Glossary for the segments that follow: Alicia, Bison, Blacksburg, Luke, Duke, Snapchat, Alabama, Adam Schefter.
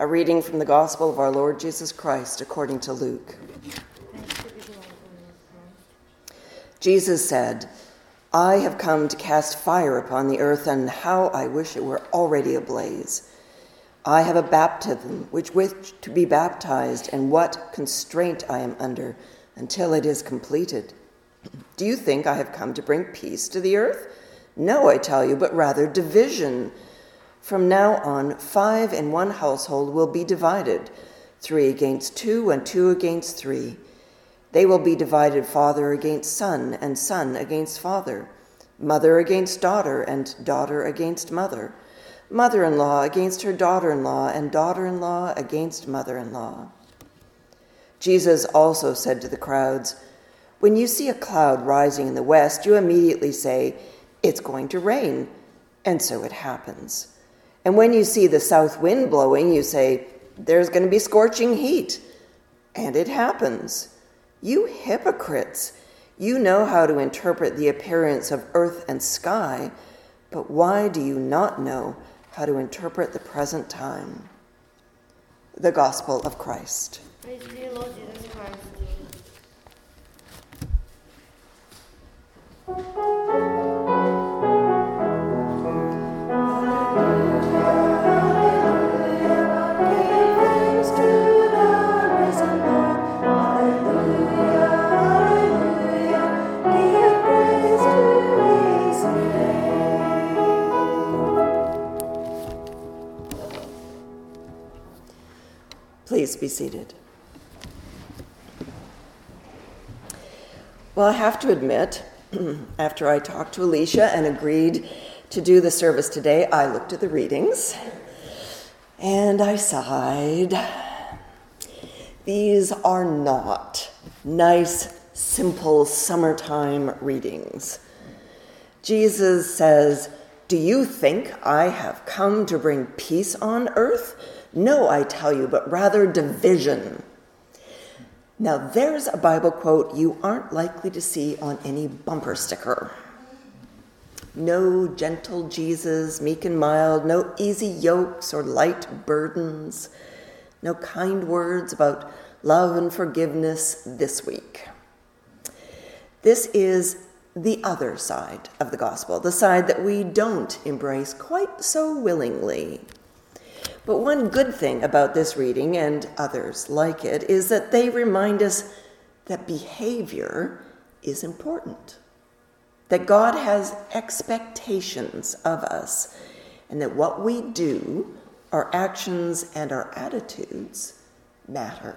A reading from the Gospel of our Lord Jesus Christ according to Luke. Jesus said, "I have come to cast fire upon the earth, and how I wish it were already ablaze. I have a baptism which wishes to be baptized, and what constraint I am under until it is completed. Do you think I have come to bring peace to the earth? No, I tell you, but rather division. From now on, 5 in one household will be divided, 3 against 2 and 2 against 3. They will be divided father against son and son against father, mother against daughter and daughter against mother, mother-in-law against her daughter-in-law and daughter-in-law against mother-in-law." Jesus also said to the crowds, "When you see a cloud rising in the west, you immediately say, 'It's going to rain,' and so it happens. And when you see the south wind blowing, you say, 'There's going to be scorching heat,' and it happens. You hypocrites, you know how to interpret the appearance of earth and sky, but why do you not know how to interpret the present time?" The Gospel of Christ. Praise to you, Lord Jesus Christ. Please be seated. Well, I have to admit, after I talked to Alicia and agreed to do the service today, I looked at the readings and I sighed. These are not nice, simple summertime readings. Jesus says, "Do you think I have come to bring peace on earth? No, I tell you, but rather division." Now, there's a Bible quote you aren't likely to see on any bumper sticker. No gentle Jesus, meek and mild, no easy yokes or light burdens, no kind words about love and forgiveness this week. This is the other side of the gospel, the side that we don't embrace quite so willingly. But one good thing about this reading and others like it is that they remind us that behavior is important, that God has expectations of us, and that what we do, our actions and our attitudes, matter.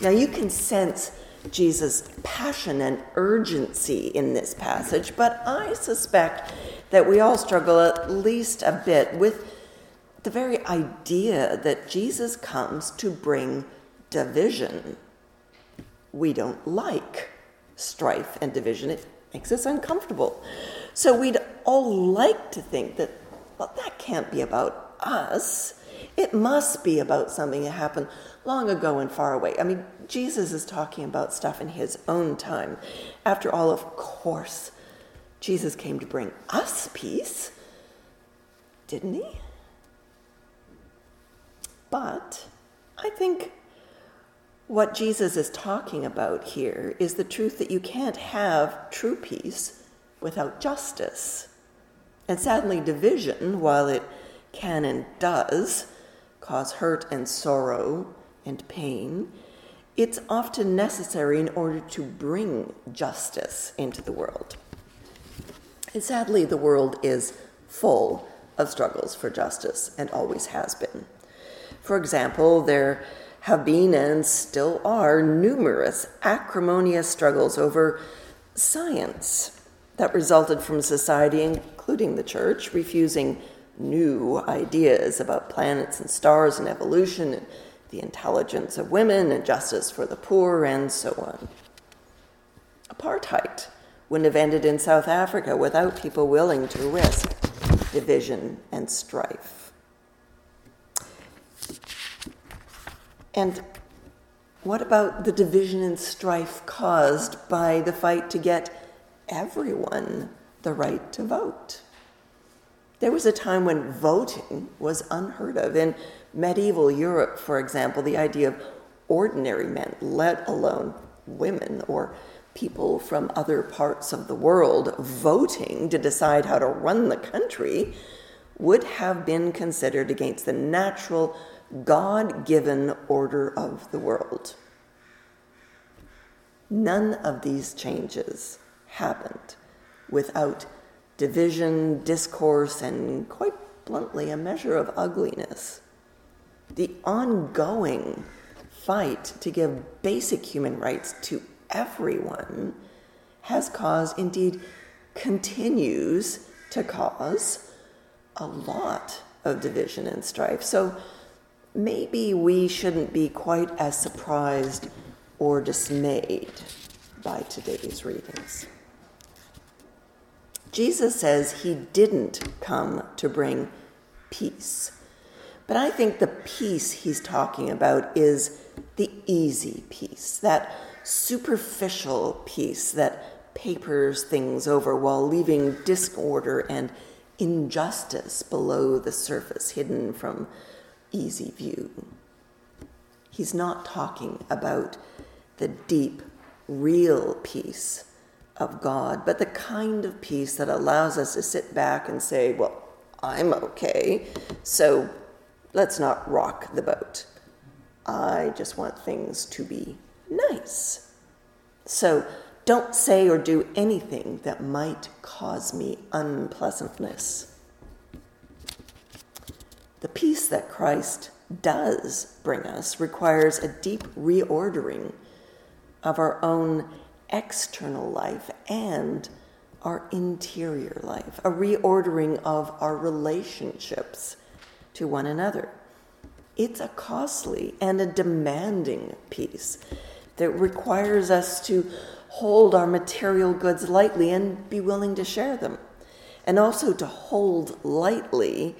Now you can sense Jesus' passion and urgency in this passage, but I suspect that we all struggle at least a bit with the very idea that Jesus comes to bring division. We don't like strife and division. It makes us uncomfortable. So we'd all like to think that, well, that can't be about us. It must be about something that happened long ago and far away. I mean, Jesus is talking about stuff in his own time. After all, of course, Jesus came to bring us peace, didn't he? But I think what Jesus is talking about here is the truth that you can't have true peace without justice. And sadly, division, while it can and does cause hurt and sorrow and pain, it's often necessary in order to bring justice into the world. And sadly, the world is full of struggles for justice and always has been. For example, there have been and still are numerous acrimonious struggles over science that resulted from society, including the church, refusing new ideas about planets and stars and evolution and the intelligence of women and justice for the poor and so on. Apartheid wouldn't have ended in South Africa without people willing to risk division and strife. And what about the division and strife caused by the fight to get everyone the right to vote? There was a time when voting was unheard of in medieval Europe, for example, the idea of ordinary men, let alone women or people from other parts of the world voting to decide how to run the country, would have been considered against the natural, God-given order of the world. None of these changes happened without division, discourse, and quite bluntly, a measure of ugliness. The ongoing fight to give basic human rights to everyone has caused, indeed continues to cause, a lot of division and strife. So maybe we shouldn't be quite as surprised or dismayed by today's readings. Jesus says he didn't come to bring peace. But I think the peace he's talking about is the easy peace, that superficial peace that papers things over while leaving disorder and injustice below the surface, hidden from easy view. He's not talking about the deep, real peace of God, but the kind of peace that allows us to sit back and say, well, I'm okay, so let's not rock the boat. I just want things to be nice. So don't say or do anything that might cause me unpleasantness. The peace that Christ does bring us requires a deep reordering of our own external life and our interior life, a reordering of our relationships to one another. It's a costly and a demanding peace that requires us to hold our material goods lightly and be willing to share them, and also to hold lightly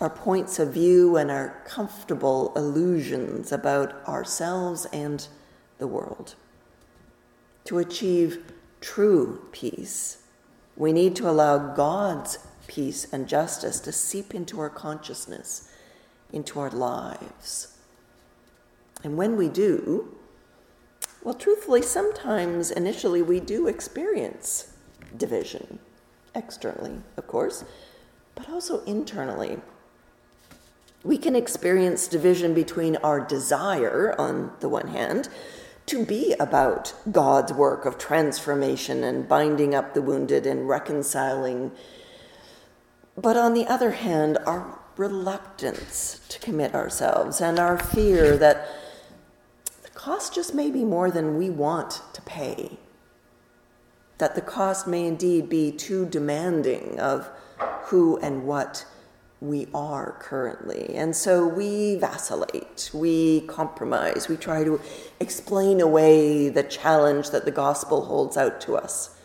our points of view and our comfortable illusions about ourselves and the world. To achieve true peace, we need to allow God's peace and justice to seep into our consciousness, into our lives. And when we do, well, truthfully, sometimes initially we do experience division, externally, of course, but also internally. We can experience division between our desire, on the one hand, to be about God's work of transformation and binding up the wounded and reconciling, but on the other hand, our reluctance to commit ourselves and our fear that the cost just may be more than we want to pay, that the cost may indeed be too demanding of who and what we are currently. And so we vacillate, we compromise, we try to explain away the challenge that the gospel holds out to us.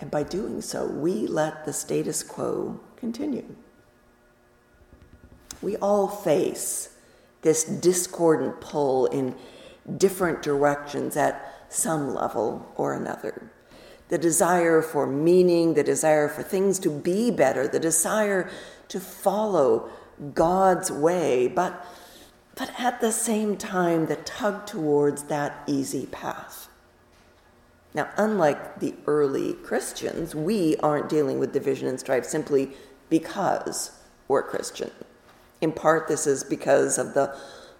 And by doing so, we let the status quo continue. We all face this discordant pull in different directions at some level or another. The desire for meaning, the desire for things to be better, the desire to follow God's way, but at the same time, the tug towards that easy path. Now, unlike the early Christians, we aren't dealing with division and strife simply because we're Christian. In part, this is because of the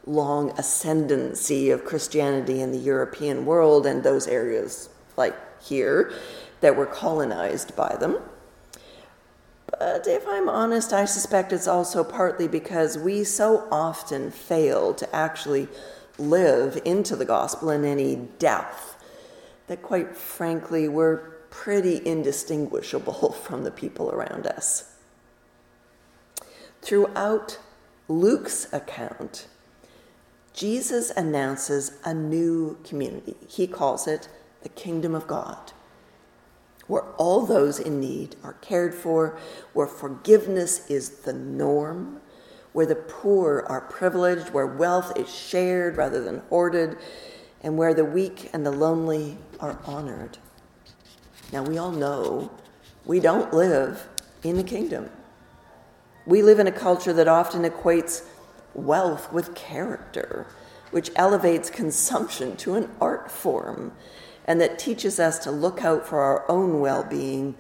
long ascendancy of Christianity in the European world and those areas like here that were colonized by them. But if I'm honest, I suspect it's also partly because we so often fail to actually live into the gospel in any depth that, quite frankly, we're pretty indistinguishable from the people around us. Throughout Luke's account, Jesus announces a new community. He calls it the Kingdom of God, where all those in need are cared for, where forgiveness is the norm, where the poor are privileged, where wealth is shared rather than hoarded, and where the weak and the lonely are honored. Now, we all know we don't live in the kingdom. We live in a culture that often equates wealth with character, which elevates consumption to an art form, and that teaches us to look out for our own well-being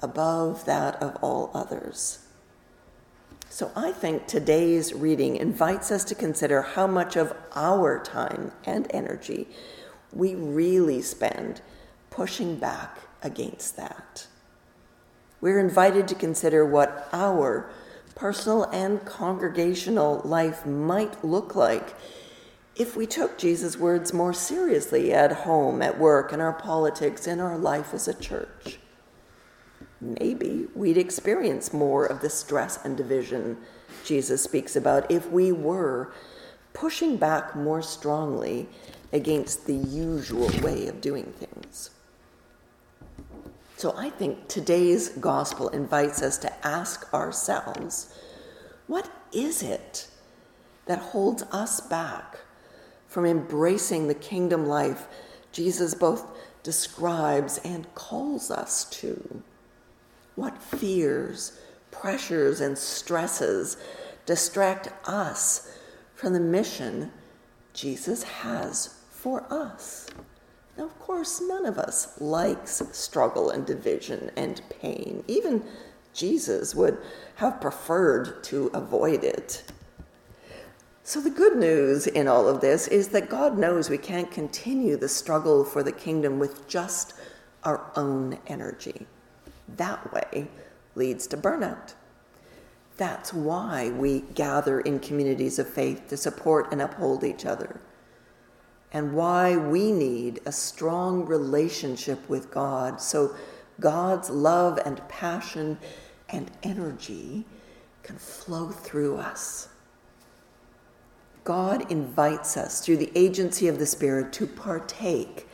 above that of all others. So I think today's reading invites us to consider how much of our time and energy we really spend pushing back against that. We're invited to consider what our personal and congregational life might look like if we took Jesus' words more seriously at home, at work, in our politics, in our life as a church. Maybe we'd experience more of the stress and division Jesus speaks about if we were pushing back more strongly against the usual way of doing things. So I think today's gospel invites us to ask ourselves, what is it that holds us back from embracing the kingdom life Jesus both describes and calls us to? What fears, pressures, and stresses distract us from the mission Jesus has for us? Now, of course, none of us likes struggle and division and pain. Even Jesus would have preferred to avoid it. So the good news in all of this is that God knows we can't continue the struggle for the kingdom with just our own energy. That way leads to burnout. That's why we gather in communities of faith to support and uphold each other, and why we need a strong relationship with God so God's love and passion and energy can flow through us. God invites us through the agency of the Spirit to partake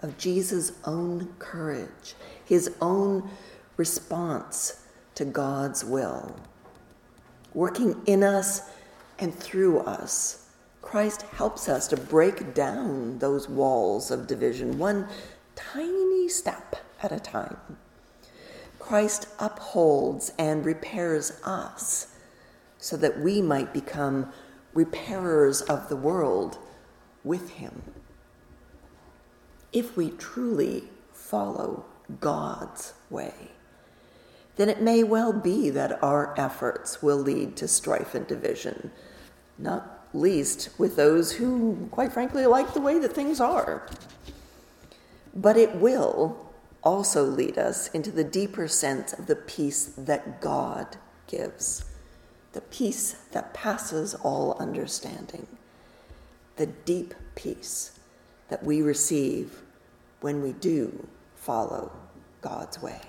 of Jesus' own courage, his own response to God's will. Working in us and through us, Christ helps us to break down those walls of division one tiny step at a time. Christ upholds and repairs us so that we might become repairers of the world with him. If we truly follow God's way, then it may well be that our efforts will lead to strife and division, not least with those who, quite frankly, like the way that things are. But it will also lead us into the deeper sense of the peace that God gives, the peace that passes all understanding, the deep peace that we receive when we do follow God's way.